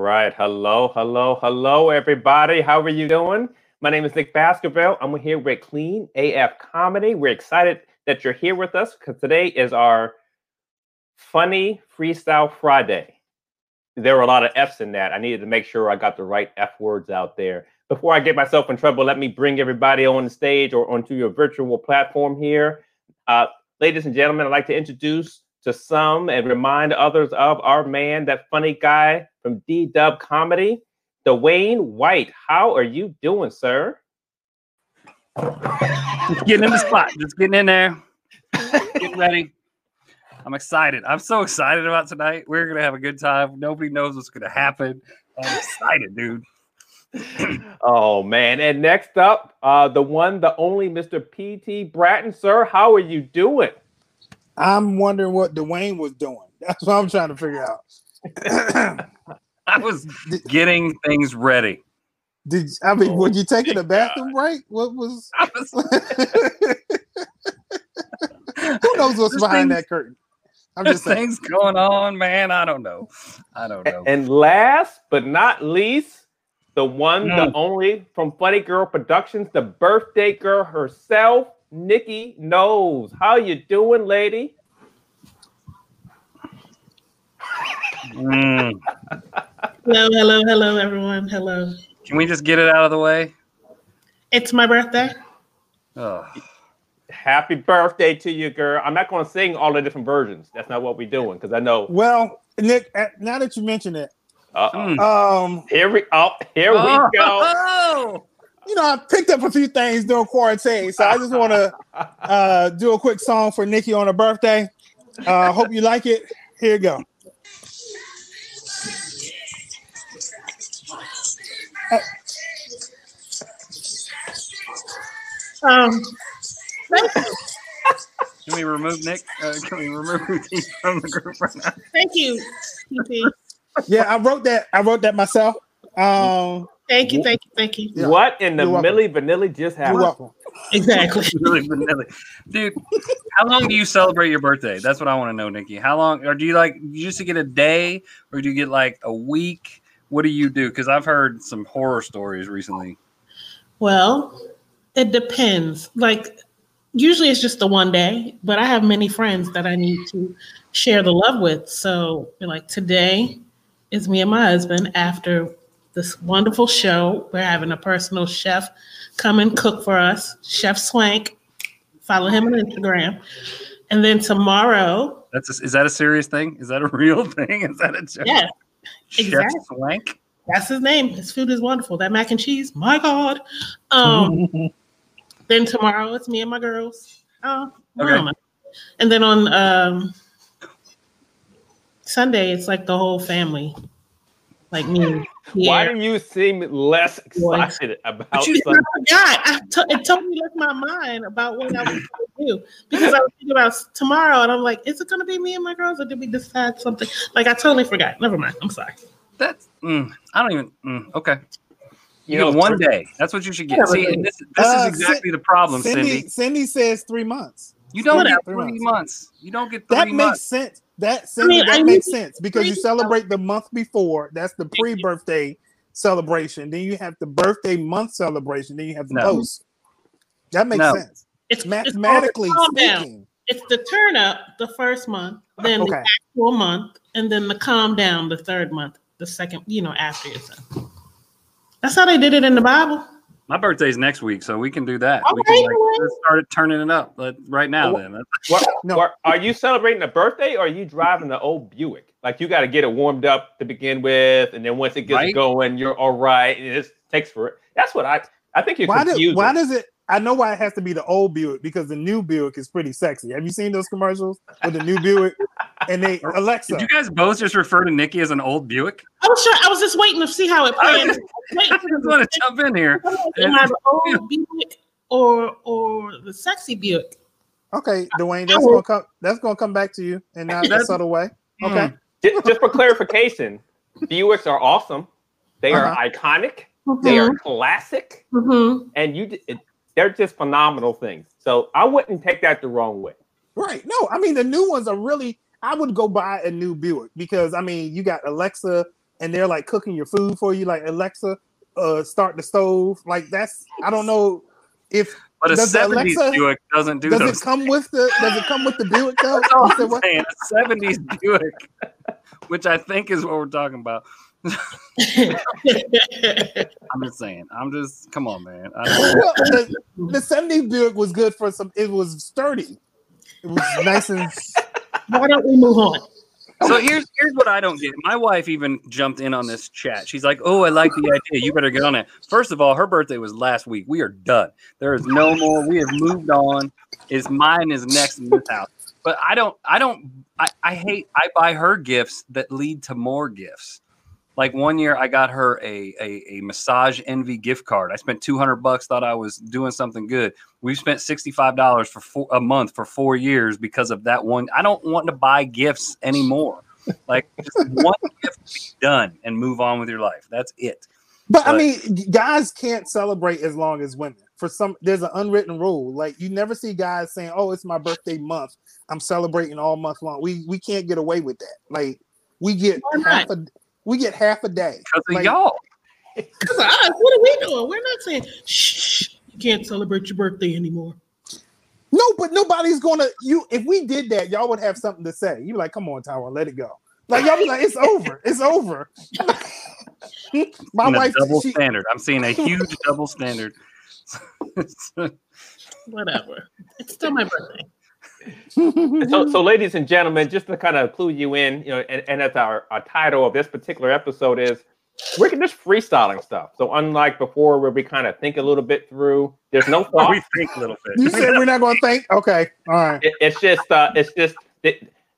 right. Hello, everybody. How are you doing? My name is Nick Baskerville. I'm here with Clean AF Comedy. We're excited that you're here with us because today is our Funny Freestyle Friday. There were a lot of F's in that. I needed to make sure I got the right F words out there. Before I get myself in trouble, let me bring everybody on the stage or onto your virtual platform here. Ladies and gentlemen, I'd like to introduce to some and remind others of our man, that funny guy from D-Dub Comedy, Dwayne White. How are you doing, sir? Just getting in the spot. Just getting in there. Getting ready. I'm excited. I'm so excited about tonight. We're going to have a good time. Nobody knows what's going to happen. I'm excited, dude. Oh, man. And next up, the one, the only Mr. P.T. Bratton. Sir, how are you doing? I'm wondering what Dwayne was doing. That's what I'm trying to figure out. I was getting things ready. Were you taking a bathroom break? What was? Who knows what's behind that curtain? I'm just saying. Things going on, man. I don't know. And last but not least, the one, the only, from Funny Girl Productions, the birthday girl herself, Nikki knows. How you doing, lady? Hello, everyone. Hello. Can we just get it out of the way? It's my birthday. Oh. Happy birthday to you, girl. I'm not going to sing all the different versions. That's not what we're doing because I know. Well, Nick, now that you mention it, here we go. You know, I picked up a few things during quarantine, so I just want to do a quick song for Nikki on her birthday. Hope you like it. Here you go. Can we remove Nick? Can we remove P.T. from the group right now? Thank you, P.T. Yeah, I wrote that myself. Thank you. Yeah. What in the Milli Vanilli just happened? You're welcome. Exactly. Milli Vanilli. Dude, how long do you celebrate your birthday? That's what I want to know, Nikki. How long? Or do you usually get a day, or do you get like a week? What do you do? Because I've heard some horror stories recently. Well, it depends. Like, usually it's just the one day, but I have many friends that I need to share the love with. So, like, today is me and my husband after this wonderful show. We're having a personal chef come and cook for us, Chef Swank. Follow him on Instagram. And then tomorrow. Is that a serious thing? Is that a real thing? Is that a joke? Yeah, exactly. Chef Swank? That's his name. His food is wonderful. That mac and cheese, my God. Then tomorrow it's me and my girls. Okay. And then on Sunday, it's like the whole family. Like me. Why do you seem less excited about Sunday? It totally left my mind about what I was going to do. Because I was thinking about tomorrow, and I'm like, is it going to be me and my girls, or did we decide something? Like, I totally forgot. Never mind. I'm sorry. Okay. You know, one day. That's what you should get. Yeah, see, and this is exactly the problem, Cindy. Cindy says 3 months. You don't get 3 months. You don't get 3 months. That makes sense. That makes sense because you celebrate the month before. That's the pre-birthday celebration. Then you have the birthday month celebration. Then you have the post. That makes sense. It's mathematically speaking. It's the turn up the first month, then the actual month, and then the calm down the third month, the second, after it's done. That's how they did it in the Bible. My birthday's next week, so we can do that. Okay. We can start turning it up right now. Are you celebrating a birthday, or are you driving the old Buick? Like, you got to get it warmed up to begin with, and then once it gets going, you're all right. And it takes for it. That's what I think you're confused. Why does it? I know why it has to be the old Buick, because the new Buick is pretty sexy. Have you seen those commercials with the new Buick? And they, Alexa. Did you guys both just refer to Nikki as an old Buick? Oh, sure. I was just waiting to see how it played. I just want to jump in here. The old Buick or the sexy Buick? Okay, Dwayne, that's gonna come back to you in not a subtle way. Okay. Just for clarification, Buicks are awesome. They are iconic. Mm-hmm. They are classic. Mm-hmm. And they're just phenomenal things. So I wouldn't take that the wrong way. Right. No, I mean, the new ones are really, I would go buy a new Buick because, I mean, you got Alexa and they're like cooking your food for you, like Alexa, start the stove. Like that's, I don't know if. But a 70s Buick doesn't do those. Does it come with the Buick though? That's all I'm saying. A 70s Buick, which I think is what we're talking about. I'm just saying. Come on, man. The 70s Buick was good for some. It was sturdy. It was nice and. Why don't we move on? So here's what I don't get. My wife even jumped in on this chat. She's like, oh, I like the idea. You better get on it. First of all, her birthday was last week. We are done. There is no more. We have moved on. It's mine is next in this house. But I buy her gifts that lead to more gifts. Like one year I got her a Massage Envy gift card. I spent $200, thought I was doing something good. We've spent $65 for a month for 4 years because of that one. I don't want to buy gifts anymore. Like just one gift to be done and move on with your life. That's it. But I mean, guys can't celebrate as long as women. For some, there's an unwritten rule. Like you never see guys saying, "Oh, it's my birthday month. I'm celebrating all month long." We can't get away with that. Like we get half a day. Because of y'all. Because of us. What are we doing? We're not saying, shh, you can't celebrate your birthday anymore. No, but nobody's going to. If we did that, y'all would have something to say. You're like, come on, Tyron, let it go. Like, y'all be like, it's over. It's over. My wife. Double standard. I'm seeing a huge double standard. Whatever. It's still my birthday. So, ladies and gentlemen, just to kind of clue you in, you know, and that's our title of this particular episode is we're just freestyling stuff. So, unlike before where we kind of think a little bit through, there's no thought. We think a little bit. You said we're not going to think. Okay, all right. It's just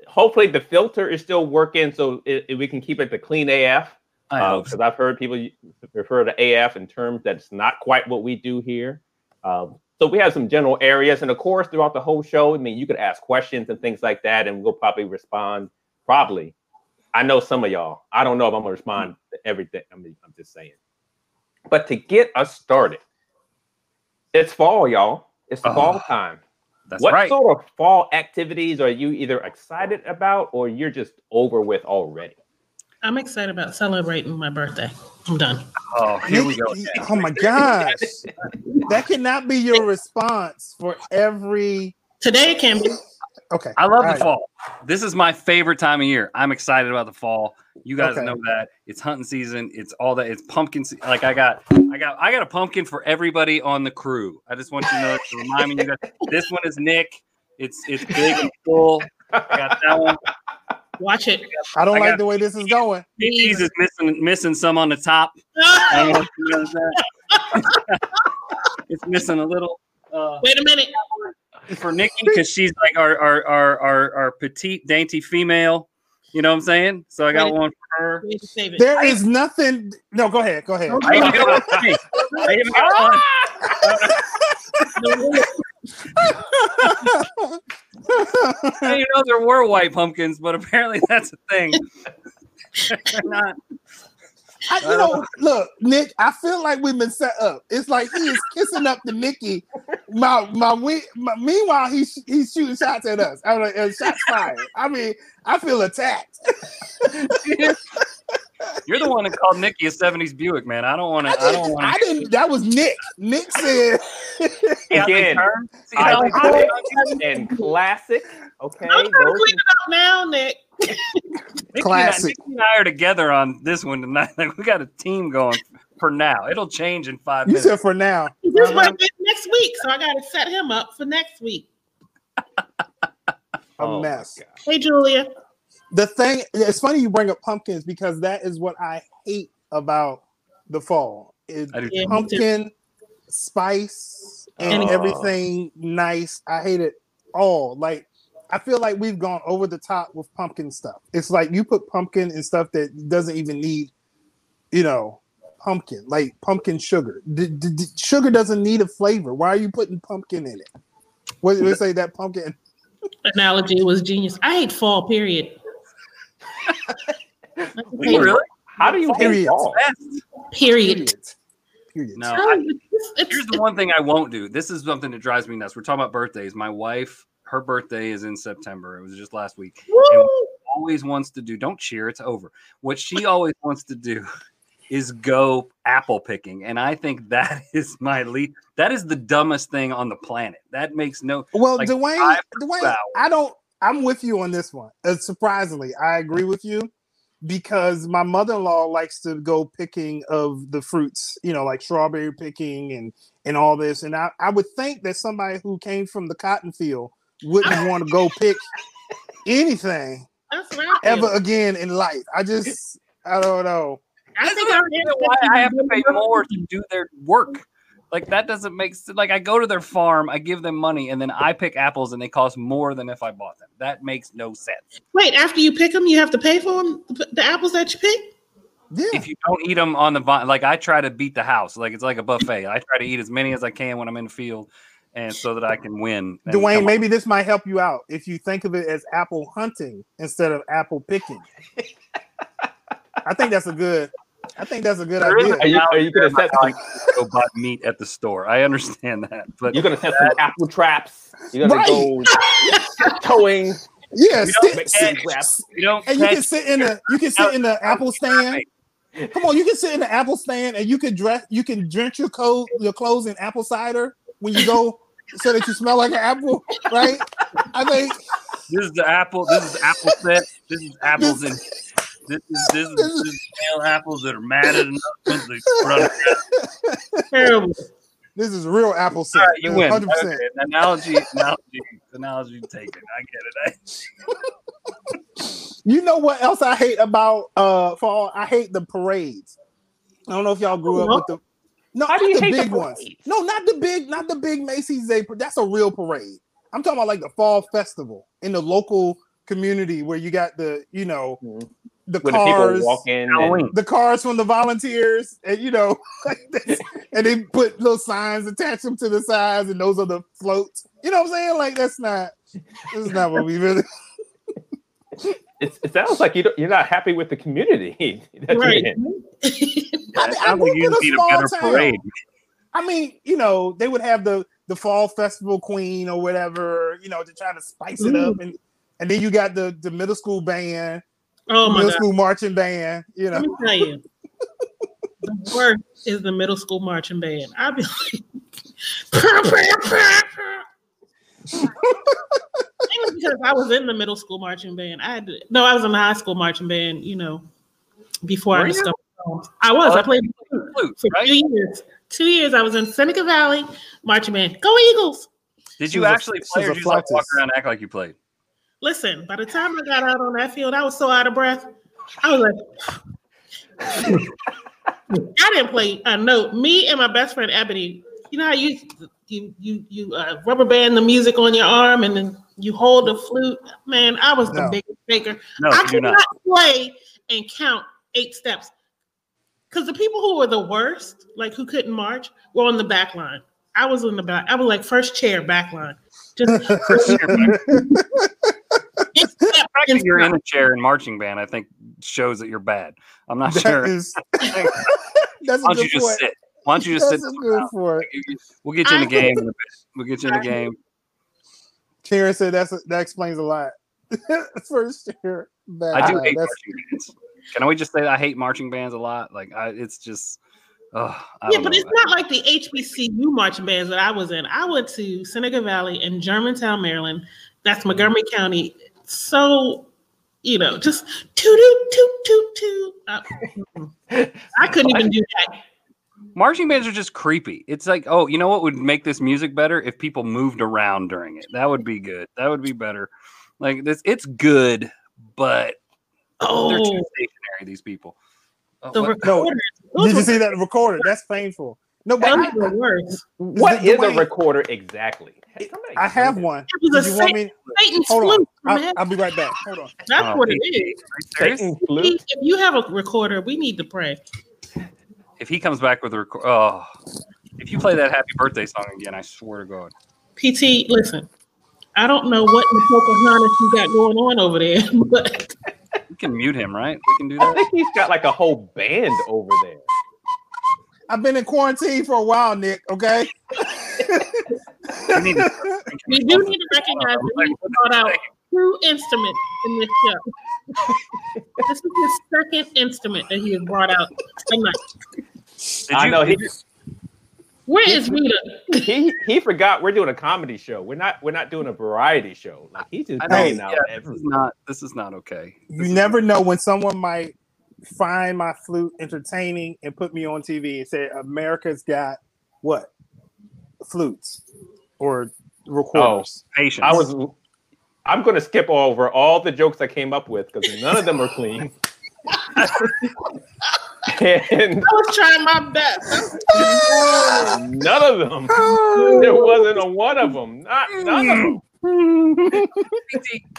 hopefully the filter is still working, so we can keep it to clean AF. Because I've heard people refer to AF in terms that's not quite what we do here. So we have some general areas, and of course, throughout the whole show, I mean, you could ask questions and things like that, and we'll probably respond. Probably, I know some of y'all. I don't know if I'm gonna respond to everything. I mean, I'm just saying. But to get us started, it's fall, y'all. It's fall time. What sort of fall activities are you either excited about or you're just over with already? I'm excited about celebrating my birthday. I'm done. Oh, here we go. Oh my gosh. That cannot be your response for every... Today it can be. Okay. I love the fall. This is my favorite time of year. I'm excited about the fall. You guys know that. It's hunting season. It's all that. It's pumpkin season. Like I got a pumpkin for everybody on the crew. I just want you to know to remind me that this one is Nick. It's big and full. I got that one. Watch it. I don't like the way this is going. He's just missing some on the top. It's missing a little. Wait a minute. For Nikki, because she's like our petite, dainty female. You know what I'm saying? So I got one for her. There is nothing. No, go ahead. Go ahead. I even got one for me. I even got one. I didn't know there were white pumpkins, but apparently that's a thing. Look, Nick, I feel like we've been set up. It's like he is kissing up to Nikki. Meanwhile, he's shooting shots at us. I'm like, shots fired. I mean, I feel attacked. You're the one that called Nikki a 70s Buick, man. I don't want to. That was Nick. Nick said. Again, and classic. Okay. I'm trying to clean it up now, Nick. Classic. Nick and I are together on this one tonight. Like, we got a team going for now. It'll change in 5 minutes. You said for now. This is next week, so I got to set him up for next week. A mess. Hey, Julia. The thing, it's funny you bring up pumpkins because that is what I hate about the fall. Pumpkin, spice, and everything nice. I hate it all. Like, I feel like we've gone over the top with pumpkin stuff. It's like you put pumpkin in stuff that doesn't even need, you know, pumpkin, like pumpkin sugar. Sugar doesn't need a flavor. Why are you putting pumpkin in it? What did they say that pumpkin analogy was genius. I hate fall, period. Really? How do you hate all? Period. No, here's the one thing I won't do. This is something that drives me nuts. We're talking about birthdays. My wife, her birthday is in September. It was just last week. always wants to do, don't cheer, it's over. What she always wants to do is go apple picking. And I think that is my lead. That is the dumbest thing on the planet. That makes no... Well, like, Dwayne, I'm with you on this one. Surprisingly, I agree with you because my mother-in-law likes to go picking of the fruits, you know, like strawberry picking and all this. And I would think that somebody who came from the cotton field wouldn't want to go pick anything ever again in life. I don't know. I think I understand why I have to pay more to do their work. Like, that doesn't make sense. Like, I go to their farm, I give them money, and then I pick apples, and they cost more than if I bought them. That makes no sense. Wait, after you pick them, you have to pay for them, the apples that you pick? Yeah. If you don't eat them on the vine, like, I try to beat the house. Like, it's like a buffet. I try to eat as many as I can when I'm in the field, and so that I can win. Dwayne, maybe this might help you out if you think of it as apple hunting instead of apple picking. I think that's a good idea. Are you going to test go buy meat at the store? I understand that, but you're going to test some apple traps. You're going to go towing. Yeah, you can sit in the apple stand. Come on, you can sit in the apple stand and you can drench your clothes in apple cider when you go, so that you smell like an apple, right? I think this is the apple. This is the apple set. This is apples in. This is pale apples that are mad at enough. Terrible. This is real apple cider. Right, you win. 100%. Okay. Analogy taken. I get it. You know what else I hate about fall? I hate the parades. I don't know if y'all grew up with them. No, not the big ones. No, not the big Macy's Day. That's a real parade. I'm talking about like the fall festival in the local community where you got the, you know. Mm-hmm. The cars from the volunteers, and you know, and they put little signs, attach them to the sides, and those are the floats. You know what I'm saying? Like, that's not what we really. It sounds like you're not happy with the community. Right. I mean, you need a better parade. I mean, you know, they would have the fall festival queen or whatever, you know, to try to spice it up, and then you got the middle school band. Oh my middle school marching band, you know. Let me tell you, the worst is the middle school marching band. I'd be like, it was because I was in the middle school marching band. I was in the high school marching band, you know, before I discovered songs. I played flute for 2 years. 2 years I was in Seneca Valley marching band. Go Eagles! Did you actually play, or did you just walk around and act like you played? Listen, by the time I got out on that field, I was so out of breath. I was like, I didn't play a note. Me and my best friend Ebony, you know how you rubber band the music on your arm and then you hold the flute. Man, I was the biggest faker. No, I could not play and count 8 steps because the people who were the worst, like who couldn't march, were on the back line. I was in the back. I was like first chair back line. Just first chair back line. If you're in a chair in marching band, I think shows that you're bad. I'm not sure. Why don't you just sit? We'll get you in the game. We'll get you in the game. Karen said that explains a lot. First chair bad. I do hate marching bands. Can we just say that I hate marching bands a lot? Like, it's just. It's not like the HBCU marching bands that I was in. I went to Seneca Valley in Germantown, Maryland. That's Montgomery County. So, you know, just toot. I couldn't even do that. Marching bands are just creepy. It's like, oh, you know what would make this music better? If people moved around during it. That would be good. That would be better. Like this, it's good, but they're too stationary, these people. Did you see that recorder? That's painful. No, but what is a recorder exactly? I have one. I'll be right back. Hold on. That's what it is. Satan flute. If you have a recorder, we need to pray. If he comes back with a recorder, if you play that happy birthday song again, I swear to God. PT, listen, I don't know what in the Pocahontas you got going on over there, but we can mute him, right? We can do that. I think he's got like a whole band over there. I've been in quarantine for a while, Nick, okay? We do need to recognize that we brought out 2 instruments in this show. This is his second instrument that he has brought out tonight. I know he's. Where is Rita? He forgot we're doing a comedy show. We're not doing a variety show. Like he just playing out everything. This is not okay. You never know when someone might find my flute entertaining and put me on TV and say America's got what? Flutes or recorders. Oh, patience. I'm going to skip over all the jokes I came up with because none of them are clean. And I was trying my best. None of them. There wasn't a one of them. Not none of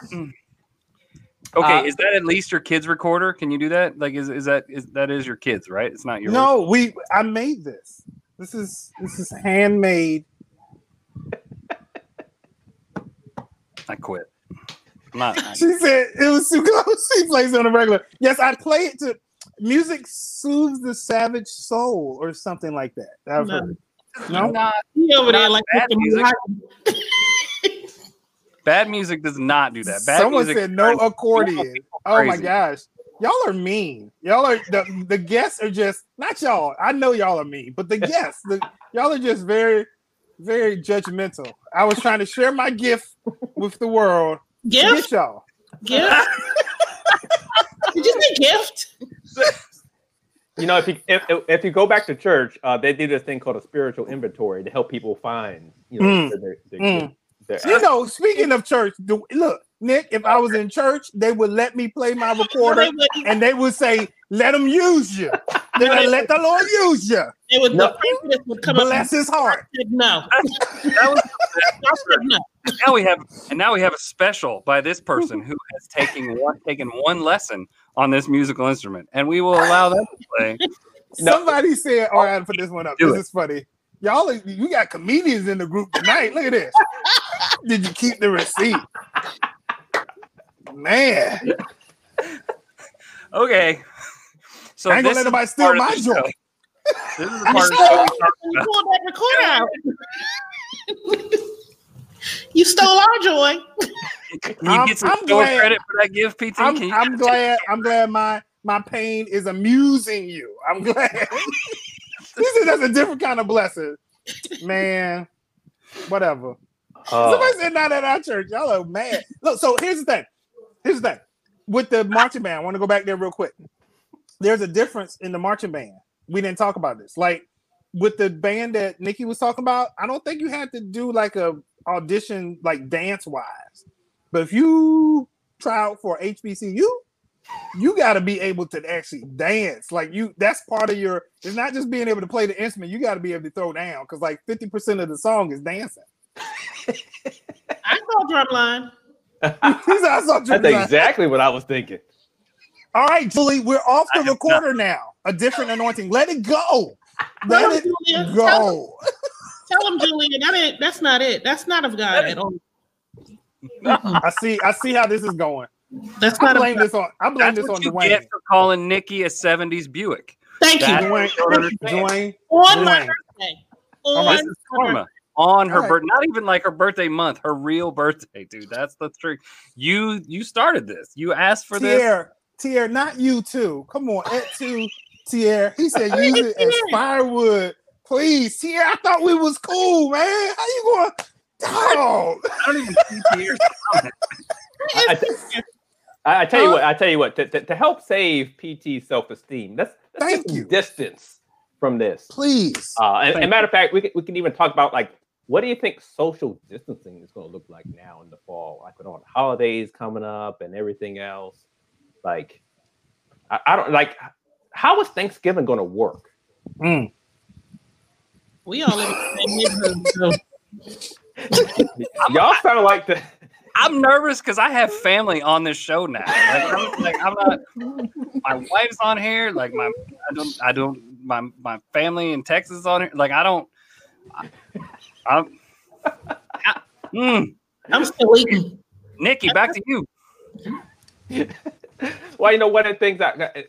them. Okay, is that at least your kid's recorder? Can you do that? Like, is that your kid's, right? It's not yours. No, I made this. This is handmade. I quit. She said it was too close. She plays it on a regular. Yes, I play it to. Music soothes the savage soul, or something like that. I've heard. No, he over there like bad music. Bad music does not do that. Bad Someone music said no accordion. Oh my gosh, y'all are mean. Y'all are the guests are just not y'all. I know y'all are mean, but the guests, y'all are just very, very judgmental. I was trying to share my gift with the world. Gift, y'all. Gift. Did you say gift? You know, if you go back to church, they do this thing called a spiritual inventory to help people find, you know, their know, speaking of church, look, Nick, if I was in church, they would let me play my recorder and they would say, let them use you. They're like, let the Lord use you. It would, no. Would come bless his heart. No. Now we have a special by this person who has taken one lesson on this musical instrument, and we will allow that to play. Somebody said, all right, I'll put this one up. This is funny. Y'all, you got comedians in the group tonight. Look at this. Did you keep the receipt? Man. Okay. So I ain't gonna let nobody steal my joy. This is the part of the show. You stole our joy. You get some credit for that gift, PT. I'm glad my pain is amusing you. I'm glad. This is a different kind of blessing. Man, whatever. Somebody said not at our church. Y'all are mad. Look, so here's the thing. With the marching band, I want to go back there real quick. There's a difference in the marching band. We didn't talk about this. Like with the band that Nikki was talking about, I don't think you had to do like a audition, like dance wise. But if you try out for HBCU, you got to be able to actually dance. Like that's part of your, it's not just being able to play the instrument. You got to be able to throw down. Cause like 50% of the song is dancing. I saw drumline. That's exactly what I was thinking. All right, Julie, we're off the recorder now. A different anointing. Let it go. Let it go. Tell him, Julian. That's not it. That's not of God at all. I see how this is going. That's not. I blame this on Dwayne. What you get for calling Nikki a '70s Buick? Thank you, Dwayne. On my birthday. This is karma. On her birthday, not even like her birthday month, her real birthday, dude. That's the trick. You started this. You asked for this. Tier, not you too. Come on, Tier. He said use it as firewood. Please, Tier, I thought we was cool, man. How you going? Oh. I don't even see Tier's comment. I tell you what. To help save PT's self-esteem, let's get some distance from this, please. And matter of fact, we can even talk about like, what do you think social distancing is going to look like now in the fall? Like with all the holidays coming up and everything else. Like, I don't like. How is Thanksgiving going to work? Mm. We all live in the same neighborhood. Y'all kind of like that. I'm nervous because I have family on this show now. I'm not. My wife's on here. Like I don't. My family in Texas is on here. Like I don't. I'm still waiting. Nikki, back to you. Well, you know, one of the things I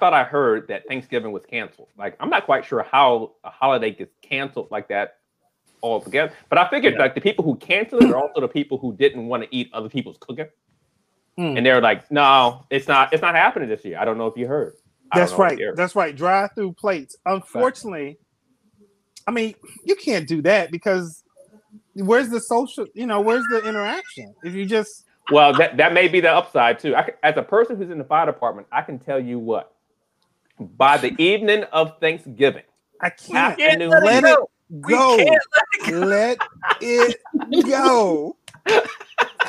thought I heard that Thanksgiving was canceled. Like, I'm not quite sure how a holiday gets canceled like that altogether. But I figured like the people who canceled it are also the people who didn't want to eat other people's cooking. And they were like, no, it's not happening this year. I don't know if you heard. That's right. Drive-through plates. Unfortunately, I mean, you can't do that because where's the social, where's the interaction? If you just... Well, that may be the upside too. As a person who's in the fire department, I can tell you what, by the evening of Thanksgiving, I can't let it go.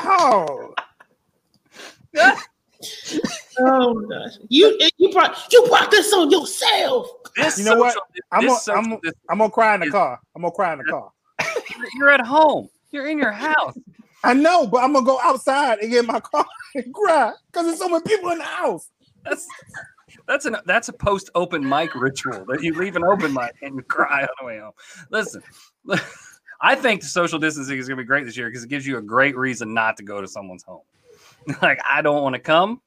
Oh. Oh my gosh! You brought this on yourself. You know what? I'm gonna cry in the car. You're at home. You're in your house. I know, but I'm gonna go outside and get in my car and cry because there's so many people in the house. That's a post open mic ritual that you leave an open mic and you cry on the way home. Listen, I think the social distancing is gonna be great this year because it gives you a great reason not to go to someone's home. Like, I don't want to come,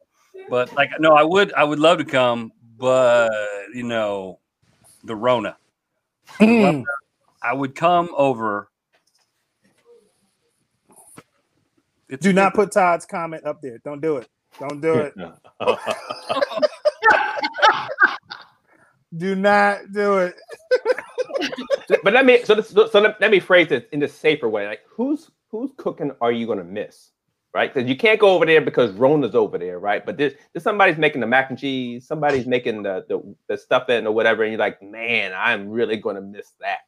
but like, no, I would love to come, but the Rona. I would come over. Do not put Todd's comment up there. Don't do it. Don't do it. Do not do it. But let me phrase this in a safer way. Like, whose cooking are you gonna miss? Right? Because you can't go over there because Rona's over there, right? But there's somebody's making the mac and cheese, somebody's making the stuffing or whatever, and you're like, man, I'm really gonna miss that.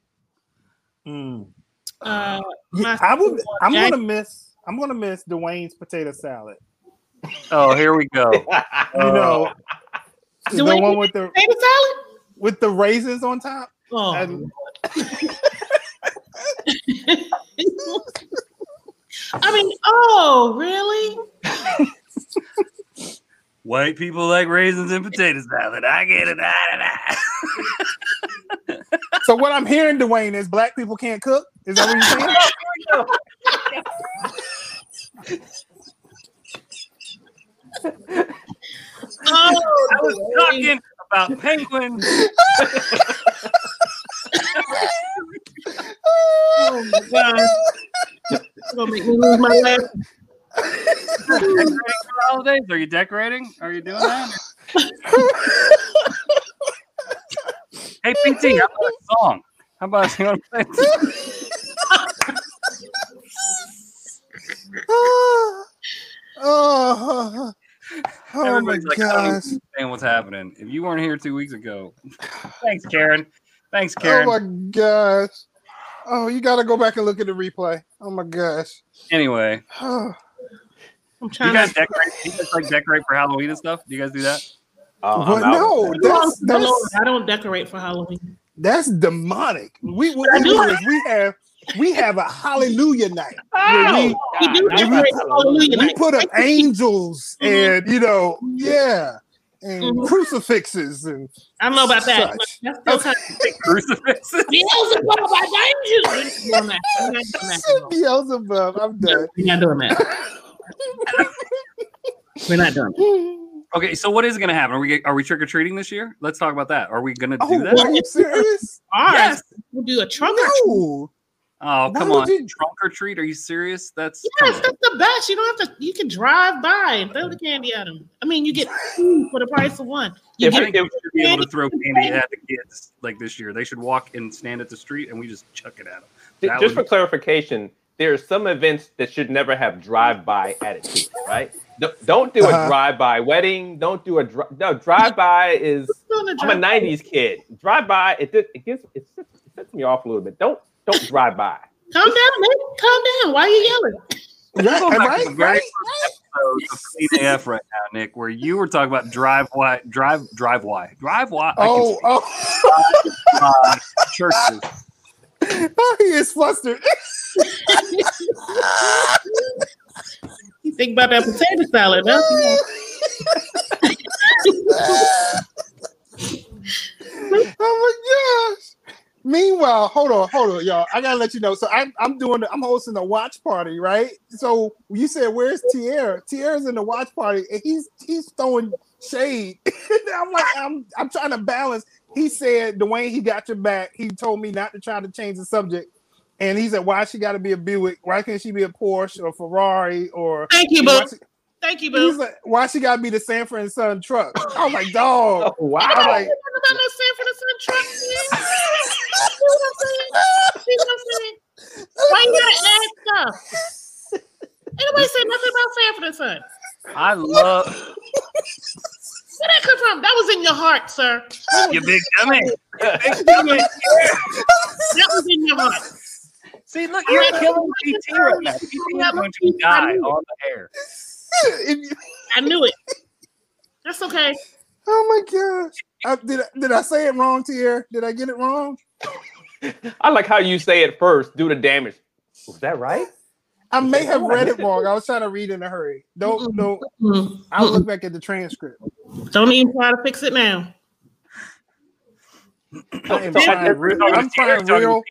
I'm gonna miss Dwayne's potato salad. Oh, here we go. The one with the potato salad with the raisins on top. Oh. I mean, really? White people like raisins and potato salad. I get it. So what I'm hearing, Dwayne, is black people can't cook? Is that what you're saying? I was talking about penguins. Oh my God. It's gonna make me lose my laugh. Are you decorating for the holidays? Are you decorating? Are you doing that? Hey, PT, how about a song? How about you want to play? Oh my gosh. I don't understand what's happening. If you weren't here 2 weeks ago. Thanks, Karen. Oh my gosh. Oh, you got to go back and look at the replay. Oh my gosh. Anyway. I'm trying do you guys decorate for Halloween and stuff? Do you guys do that? No. I don't decorate for Halloween. That's demonic. We have a hallelujah night. We put up angels and, and crucifixes and I don't know about that. That's how crucifixes. Beelzebub, I'm done. We're not doing that. We're not doing that. Okay, so what is going to happen? Are we trick or treating this year? Let's talk about that. Are we going to do that? Are you serious? Yes. We'll do a trunk or treat. Oh, come on. Trunk or treat? Are you serious? That's the best. You don't have to, you can drive by and throw the candy at them. I mean, you get two for the price of one. I think we should be able to throw candy at the kids like this year. They should walk and stand at the street and we just chuck it at them. For clarification, there are some events that should never have drive-by attitude, right? Don't do a drive-by wedding. Don't do a drive-by is, I'm a 90s kid. Drive-by, it sets me off a little bit. Don't drive by. Calm down, man. Calm down. Why are you yelling? Right. Clean AF right now, Nick, where you were talking about drive why. Churches. Oh, he is flustered. You think about that potato salad, huh? Oh my gosh. Meanwhile, hold on, y'all. I gotta let you know. So I'm hosting a watch party, right? So you said, "Where's Tierra?" Tierra's in the watch party, and he's throwing shade. I'm like, I'm trying to balance. He said, "Dwayne, he got your back." He told me not to try to change the subject, and he said, "Why she got to be a Buick? Why can't she be a Porsche or Ferrari?" Or thank you, boo. Thank you, boo. He's like, why she got me the Sanford and Son truck? I was like, dog. Oh, wow. I'm like, about no Sanford and Son truck. You know what I'm saying? Why you gotta add stuff? Anybody say nothing about Sanford and Son? I love. Where that come from? That was in your heart, sir. Your big dummy. That was in your heart. See, look, you're killing PT right now. PT is going to die on the air. I knew it. That's okay. Oh my gosh! Did I say it wrong, Tier? Did I get it wrong? I like how you say it first. Do the damage. Was that right? I may have read it wrong. I was trying to read in a hurry. Don't. I'll look back at the transcript. Don't even try to fix it now. I'm crying real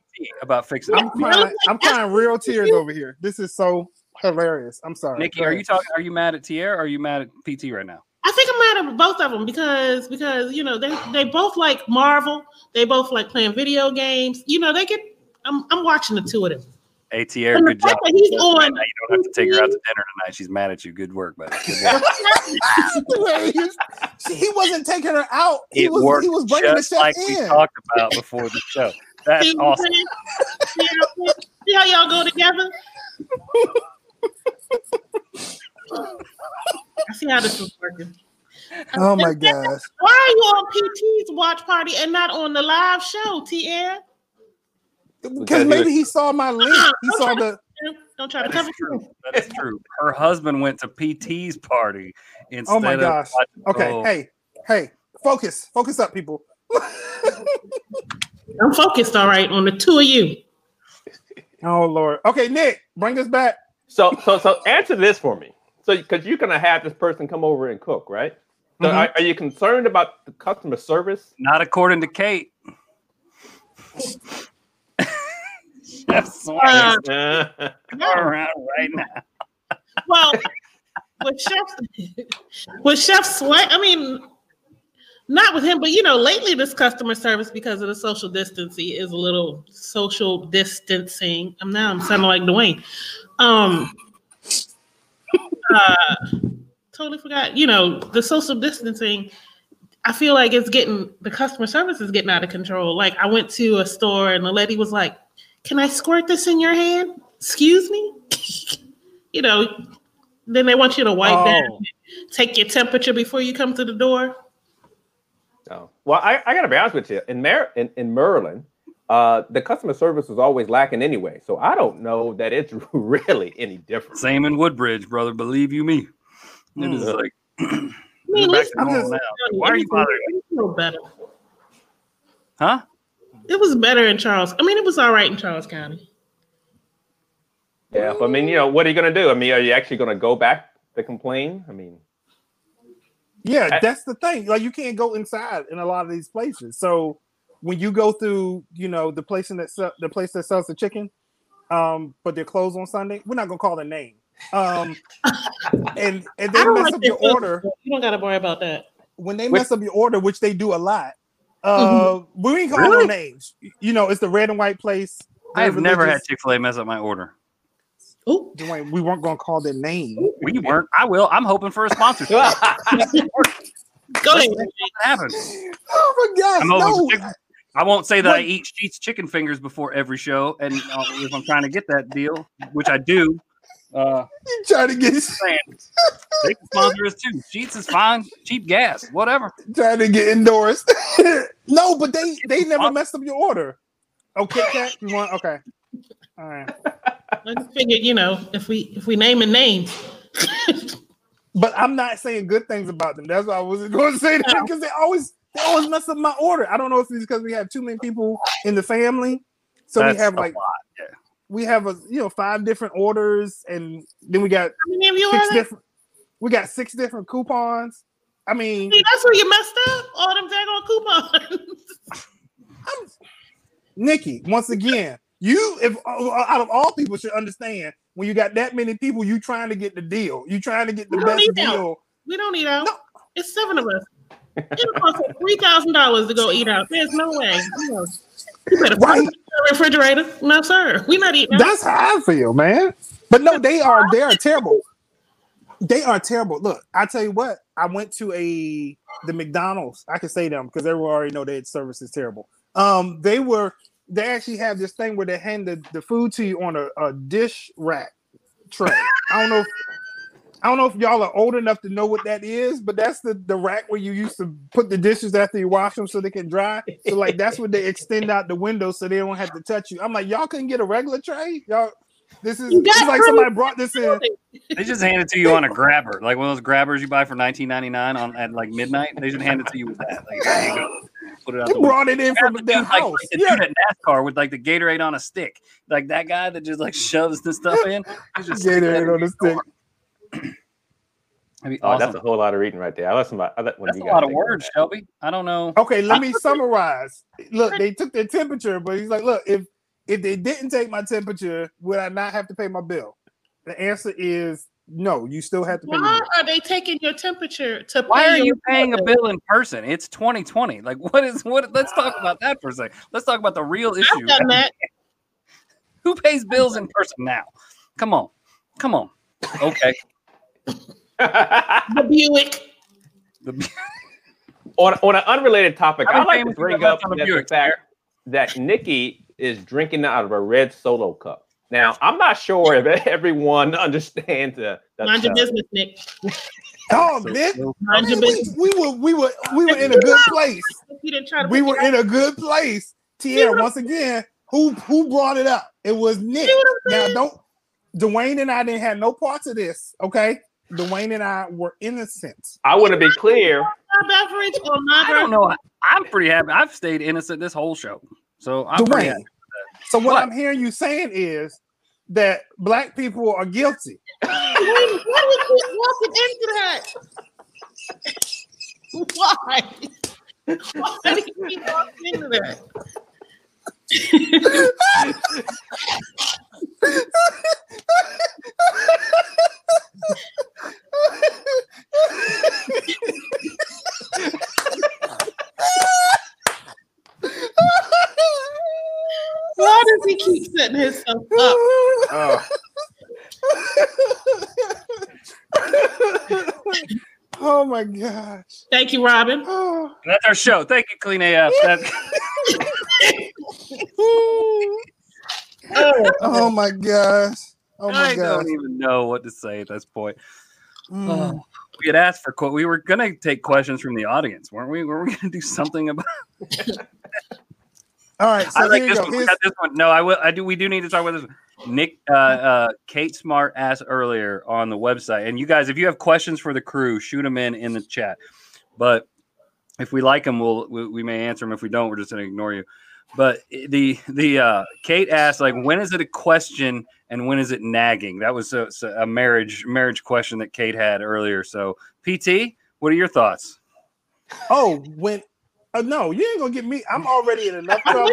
tears over here. This is so hilarious. I'm sorry, Nikki. Are you talking? Are you mad at Tierra? Or are you mad at PT right now? I think I'm mad at both of them because you know they both like Marvel. They both like playing video games. You know they get. I'm watching the two of them. Hey, Tierra, good job. He's on. You don't have to take her out to dinner tonight. She's mad at you. Good work, buddy. Good work. He wasn't taking her out. He was bringing the stuff in. We talked about before the show. That's awesome. See how y'all go together? I see how this was working. Oh, my gosh. Why are you on PT's watch party and not on the live show, Tierra? Because maybe he saw my link. He saw the. Don't try to cover it. That's true. Her husband went to PT's party instead. Oh my gosh! Okay, hey, focus up, people. I'm focused, all right, on the two of you. Oh Lord. Okay, Nick, bring us back. So answer this for me. So, because you're gonna have this person come over and cook, right? So, mm-hmm. Are you concerned about the customer service? Not according to Kate. Right now. Well, with Chef Swank, I mean, not with him, but you know, lately this customer service because of the social distancing is a little social distancing. Now I'm sounding like Dwayne. Totally forgot. You know, the social distancing. I feel like the customer service is getting out of control. Like I went to a store and the lady was like, "Can I squirt this in your hand? Excuse me?" You know, then they want you to wipe down, and take your temperature before you come to the door. Oh, well, I got to be honest with you. In Maryland, the customer service is always lacking anyway. So I don't know that it's really any different. Same in Woodbridge, brother. Believe you me. It is like, I mean, why are you bothering me? Huh? It was better in Charles. I mean, it was all right in Charles County. Yeah, but I mean, you know, what are you going to do? I mean, are you actually going to go back to complain? I mean. Yeah, that's the thing. Like, you can't go inside in a lot of these places. So when you go through, you know, the place that sells the chicken, but they're closed on Sunday, we're not going to call their name. And they mess up your order. You don't got to worry about that. When they mess up your order, which they do a lot, we ain't calling no names. You know, it's the red and white place. I have never had Chick-fil-A mess up my order. Oh, Dwayne, we weren't gonna call their name. We weren't. I will. I'm hoping for a sponsorship. Go ahead. Oh my gosh! No. I won't say that I eat Sheets chicken fingers before every show, and if I'm trying to get that deal, which I do. You try to get they can sponsor us too. Sheets is fine, cheap gas, whatever. Trying to get endorsed. No, but they never messed up your order. Okay, Kat, you want? Okay, all right. I just figured, you know, if we name a name, but I'm not saying good things about them. That's why I wasn't going to say that because they always mess up my order. I don't know if it's because we have too many people in the family, so that's we have like. A lot. Yeah. We have five different orders, and then we got six different coupons. I mean, see, that's where you messed up. All them daggone coupons. Nikki, once again, you if out of all people should understand when you got that many people, you trying to get the deal. You trying to get the best deal. We don't eat out. No. It's 7 of us. It costs $3,000 to go eat out. There's no way. No. You better put it in the refrigerator. No, sir. We're not eating. That's how I feel, man. But no, they are terrible. They are terrible. Look, I tell you what, I went to the McDonald's. I can say them because everyone already know their service is terrible. They actually have this thing where they hand the food to you on a dish rack tray. I don't know if y'all are old enough to know what that is, but that's the rack where you used to put the dishes after you wash them so they can dry. So like that's what they extend out the window so they don't have to touch you. I'm like, y'all couldn't get a regular tray? Y'all, this is like somebody brought this in. They just hand it to you on a grabber, like one of those grabbers you buy for $19.99 at like midnight. They just hand it to you with that. Like, there you go. Put it out. They brought it in from the house. Like, the dude at NASCAR with like the Gatorade on a stick, like that guy that just like shoves the stuff in. Just Gatorade on a stick. That'd be awesome. That's a whole lot of reading right there. That's a lot of words, Shelby. I don't know. Okay, let me summarize. Look, they took their temperature, but he's like, look, if they didn't take my temperature, would I not have to pay my bill? The answer is no, you still have to pay. Why are they taking your temperature? Why are you paying a bill in person? It's 2020. Like, what? Let's talk about that for a second. Let's talk about the real issue. I've done that. Who pays bills in person now? Come on. Okay. The Buick. On an unrelated topic, I'd like to bring up the fact that Nikki is drinking out of a red Solo cup. Now, I'm not sure if everyone understands that. Mind your business, Nick. Oh, Nick. We were in a good place. We were in a good place. Tierra, once again, who brought it up? It was Nick. Now, Dwayne and I didn't have no parts of this, okay? Dwayne and I were innocent. I want to be clear. I don't know. I'm pretty happy. I've stayed innocent this whole show. So I'm Dwayne. Pretty happy. So what I'm hearing you saying is that black people are guilty. Why was we walking into that? Why did we walk into that? Why does he keep setting himself up? Oh my gosh. Thank you, Robin. Oh. That's our show. Thank you, Clean AF. Oh my gosh. Oh my gosh. I don't even know what to say at this point. We had asked for we were gonna take questions from the audience, weren't we? Were we gonna do something about all right, so I like this one. We got this one. No, we do need to talk about this one. Nick, Kate Smart asked earlier on the website, and you guys, if you have questions for the crew, shoot them in the chat. But if we like them, we may answer them. If we don't, we're just gonna ignore you. But the Kate asked, like, when is it a question and when is it nagging? That was a marriage question that Kate had earlier. So PT, what are your thoughts? Oh, no, you ain't gonna get me. I'm already in enough trouble.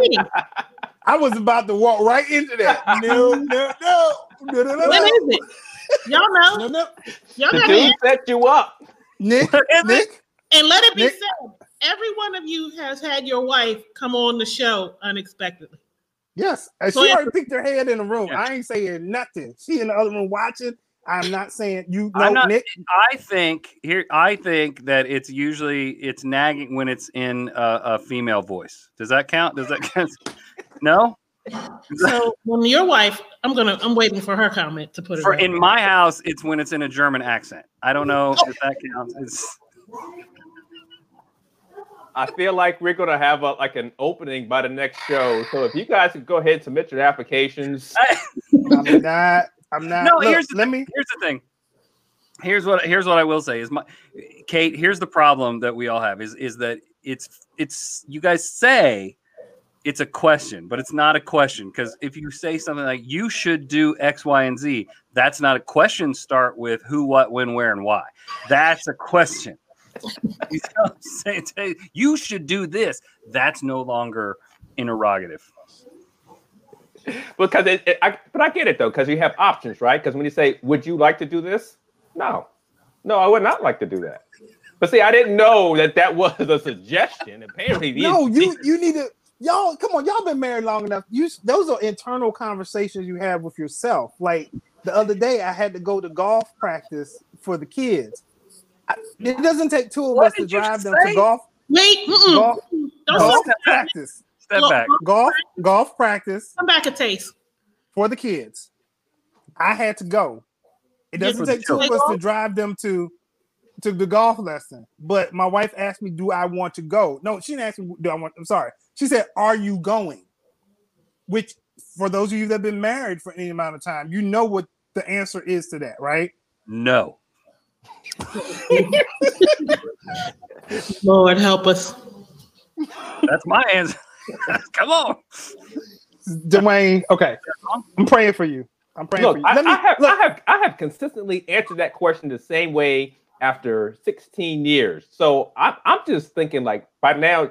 I was about to walk right into that. No. When is it? Y'all know. No. Y'all know. Dude set you up, Nick. Nick, and let it be said. Every one of you has had your wife come on the show unexpectedly. Yes. She already peeked her head in the room. Yeah. I ain't saying nothing. She in the other room watching. I'm not saying Nick. I think that it's usually nagging when it's in a female voice. Does that count? No? So when your wife, I'm waiting for her comment to put it right. In my house, it's when it's in a German accent. I don't know if that counts. I feel like we're gonna have an opening by the next show. So if you guys could go ahead and submit your applications. I'm not. No, here's the thing. Here's what I will say is Kate. Here's the problem that we all have is that it's you guys say it's a question, but it's not a question because if you say something like you should do X, Y, and Z, that's not a question. Start with who, what, when, where, and why. That's a question. You should do this. That's no longer interrogative. Because I get it though, because you have options, right? Because when you say, "Would you like to do this?" No, I would not like to do that. But see, I didn't know that was a suggestion. Apparently, you need to, y'all. Come on, y'all been married long enough. Those are internal conversations you have with yourself. Like the other day, I had to go to golf practice for the kids. It doesn't take two of us to drive them to golf. Wait, golf practice. Step back. Golf practice. Come back a taste. For the kids. I had to go. It doesn't take two of us to drive them to the golf lesson. But my wife asked me, do I want to go? No, she didn't ask me, do I want, I'm sorry. She said, are you going? Which, for those of you that have been married for any amount of time, you know what the answer is to that, right? No. Lord, help us. That's my answer. Come on. Dwayne, okay. I'm praying for you. I'm praying for you. I have consistently answered that question the same way after 16 years. So I'm just thinking, like, by now,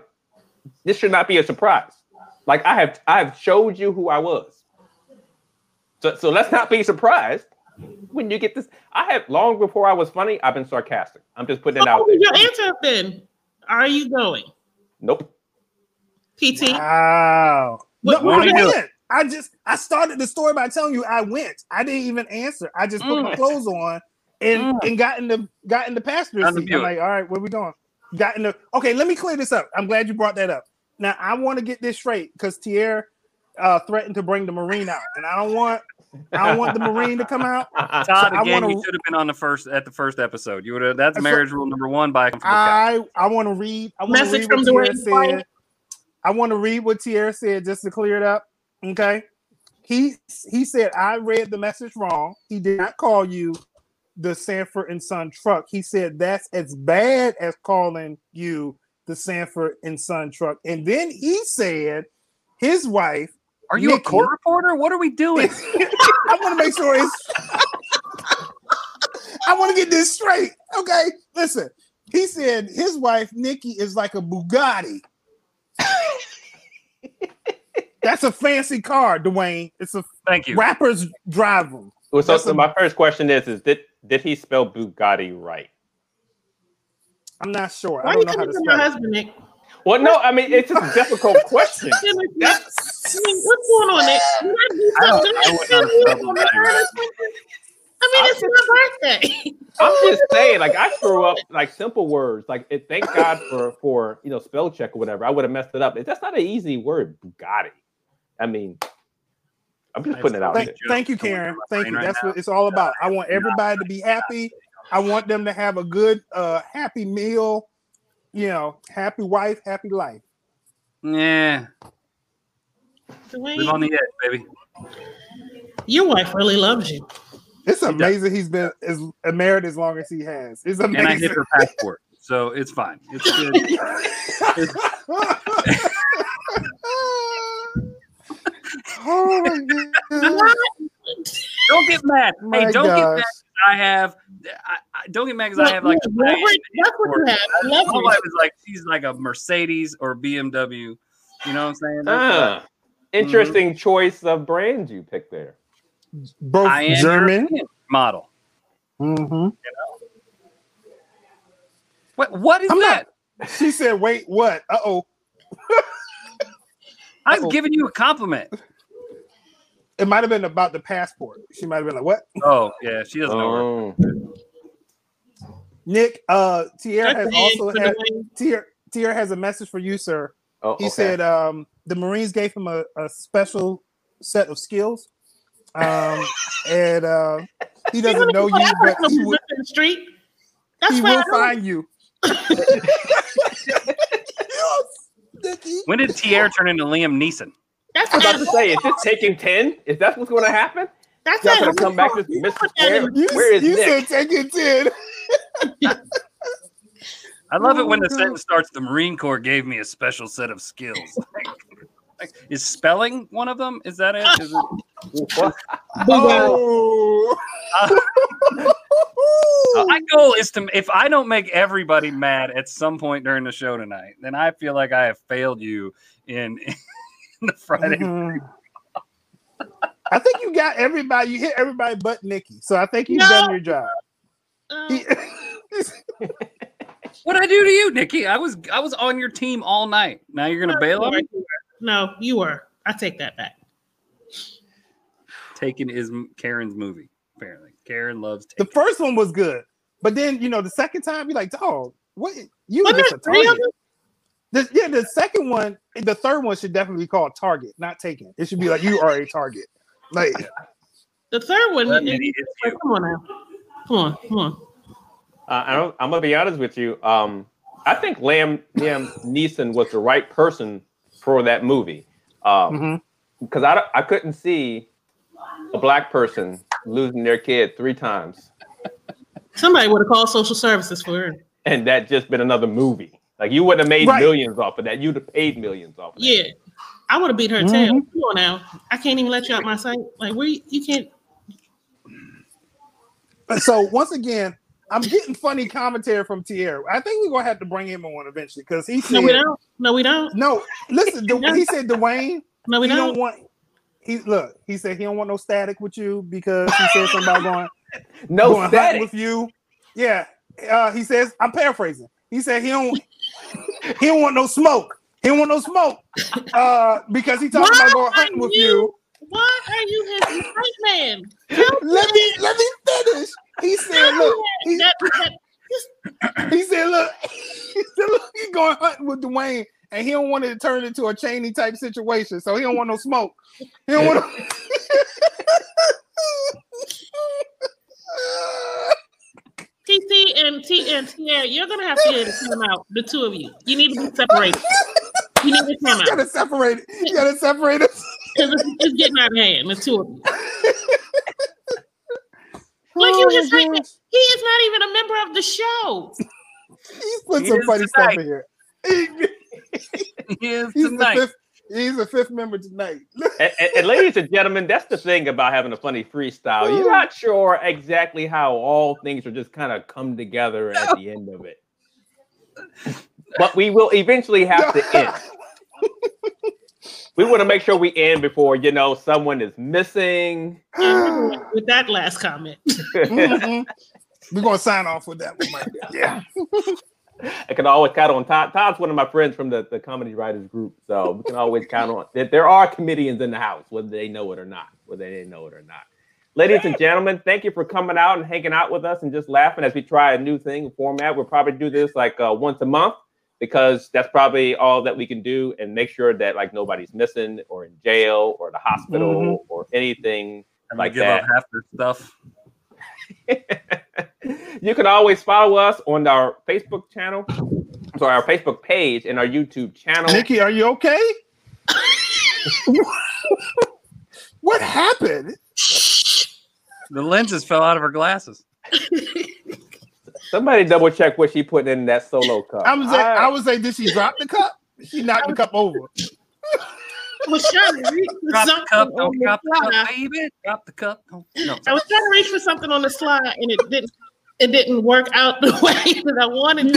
this should not be a surprise. Like, I have showed you who I was. So let's not be surprised when you get this. I have, long before I was funny, I've been sarcastic. I'm just putting it out there. Your answer then, are you going? Nope. PT? Wow. What do you do? I started the story by telling you I went. I didn't even answer. I just put my clothes on and got in the passenger seat. I'm like, all right, where we going? Okay, let me clear this up. I'm glad you brought that up. Now I want to get this straight because Tierra threatened to bring the Marine out, and I don't want the Marine to come out. Todd, so again, you should have been on the first episode. You would have. That's marriage rule number one. I want to read. I want to read what Tierra said. I want to read what Tierra said just to clear it up. Okay, he said I read the message wrong. He did not call you the Sanford and Son truck. He said that's as bad as calling you the Sanford and Son truck. And then he said his wife, are you Nikki, a court reporter? What are we doing? I want to make sure I want to get this straight. Okay, listen. He said his wife, Nikki, is like a Bugatti. That's a fancy car, Dwayne. It's a thank you. Rappers drive them. Well, so my first question is did he spell Bugatti right? I'm not sure. Why I don't know how to spell husband, Nick? Well, no, I mean, it's just a difficult question. That's... I mean, what's going on, Nick? I mean, it's my birthday. I'm just saying, like, I grew up, like, simple words. Like, thank God for you know, spell check or whatever. I would have messed it up. That's not an easy word, Bugatti. I mean, I'm just putting it out there. Thank you, Karen. Thank you. That's what it's all about. I want everybody to be happy. I want them to have a good, happy meal, you know, happy wife, happy life. Yeah. Live on the edge, baby. Your wife really loves you. It's amazing he's been as married as long as he has. It's amazing. And I get her passport, so it's fine. It's good. Oh my God. Don't get mad. Hey, don't get mad. Don't get mad because I have like a was like she's like a Mercedes or BMW. You know what I'm saying? Interesting choice of brand you picked there. Both German model. Mm-hmm. You know? What is that? She said, wait, what? Uh-oh. I was giving you a compliment. It might have been about the passport. She might have been like, what? Oh, yeah. She doesn't know her. Nick, Tierra has a message for you, sir. Oh, he said the Marines gave him a special set of skills. And he doesn't know you, but he will find you. When did Tierra turn into Liam Neeson? That's what I was about to say. Is this taking 10? Is that what's going to happen? That's not going to come back to Mr. Where is you Nick? Said taking 10. I love it when the sentence starts, the Marine Corps gave me a special set of skills. Is spelling one of them? Is that it? Is it? Oh. My goal is to, if I don't make everybody mad at some point during the show tonight, then I feel like I have failed you in the Friday. I think you got everybody. You hit everybody but Nikki. So I think you've done your job. What'd I do to you, Nikki? I was on your team all night. Now you're gonna bail on me? No, you were. I take that back. Taken is Karen's movie, apparently. Karen loves Taken. The first one was good. But then, you know, the second time, you're like, dog, what? You just a target. Yeah, the second one, the third one should definitely be called target, not taken. It should be like, you are a target. Like the third one, come on. I'm gonna be honest with you. I think Liam Neeson was the right person for that movie. Because I couldn't see a black person losing their kid 3 times. Somebody would have called social services for her. And that just been another movie. Like, you wouldn't have made millions off of that. You'd have paid millions off of that. Yeah. I would have beat her tail. Come on now. I can't even let you out my sight. Like, where you can't. So once again, I'm getting funny commentary from Tierra. I think we're gonna have to bring him on eventually because he said No, we don't. No, listen, he said Dwayne. No, we don't want he said he don't want no static with you because he said something about going static with you. Yeah. He says, I'm paraphrasing. He said he don't want no smoke. He don't want no smoke. Because he talking about going hunting with you. Why are you his man? Let me finish. He said, look, he said, look, he's going hunting with Dwayne, and he don't want it to turn into a Cheney type situation, so he don't want no smoke. He don't want no... TT and Tierra, you're gonna have to come out, the two of you. You need to be separated. You need to come out. You gotta separate it. It's getting out of hand, the two of you. Like, you just he is not even a member of the show. He's put some funny stuff in here. He's the fifth member tonight. And ladies and gentlemen, that's the thing about having a funny freestyle. You're not sure exactly how all things are just kind of come together at the end of it. But we will eventually have to end. We want to make sure we end before, you know, someone is missing. With that last comment. We're going to sign off with that one. Right there. Yeah. I can always count on Todd. Todd's one of my friends from the comedy writers group. So we can always count on that. There are comedians in the house, whether they know it or not, whether they didn't know it or not. Ladies and gentlemen, thank you for coming out and hanging out with us and just laughing as we try a new thing, format. We'll probably do this like once a month, because that's probably all that we can do, and make sure that like nobody's missing or in jail or the hospital or anything like that. Give up half the stuff. You can always follow us on our Facebook channel, so our Facebook page and our YouTube channel. Nikki, are you okay? What happened? The lenses fell out of her glasses. Somebody double check what she put in that solo cup. I would say, did she drop the cup? She knocked the cup over. Well, I was trying to reach for something on the slide, and it didn't work out the way that I wanted.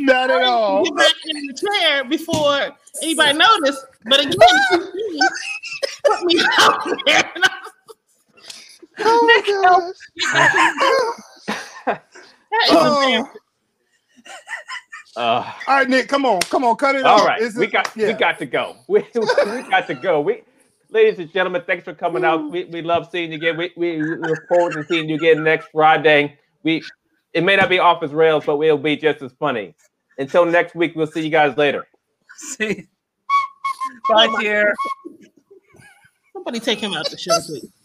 Not at all. Get back in the chair before anybody noticed. But again, put me out there. And oh my gosh. All right, Nick, come on, cut it off. All right, we got to go. We got to go. Ladies and gentlemen, thanks for coming out. We love seeing you again. We look forward to seeing you again next Friday. It may not be off his rails, but we'll be just as funny. Until next week, we'll see you guys later. See. Bye, dear. Somebody take him out the show, please.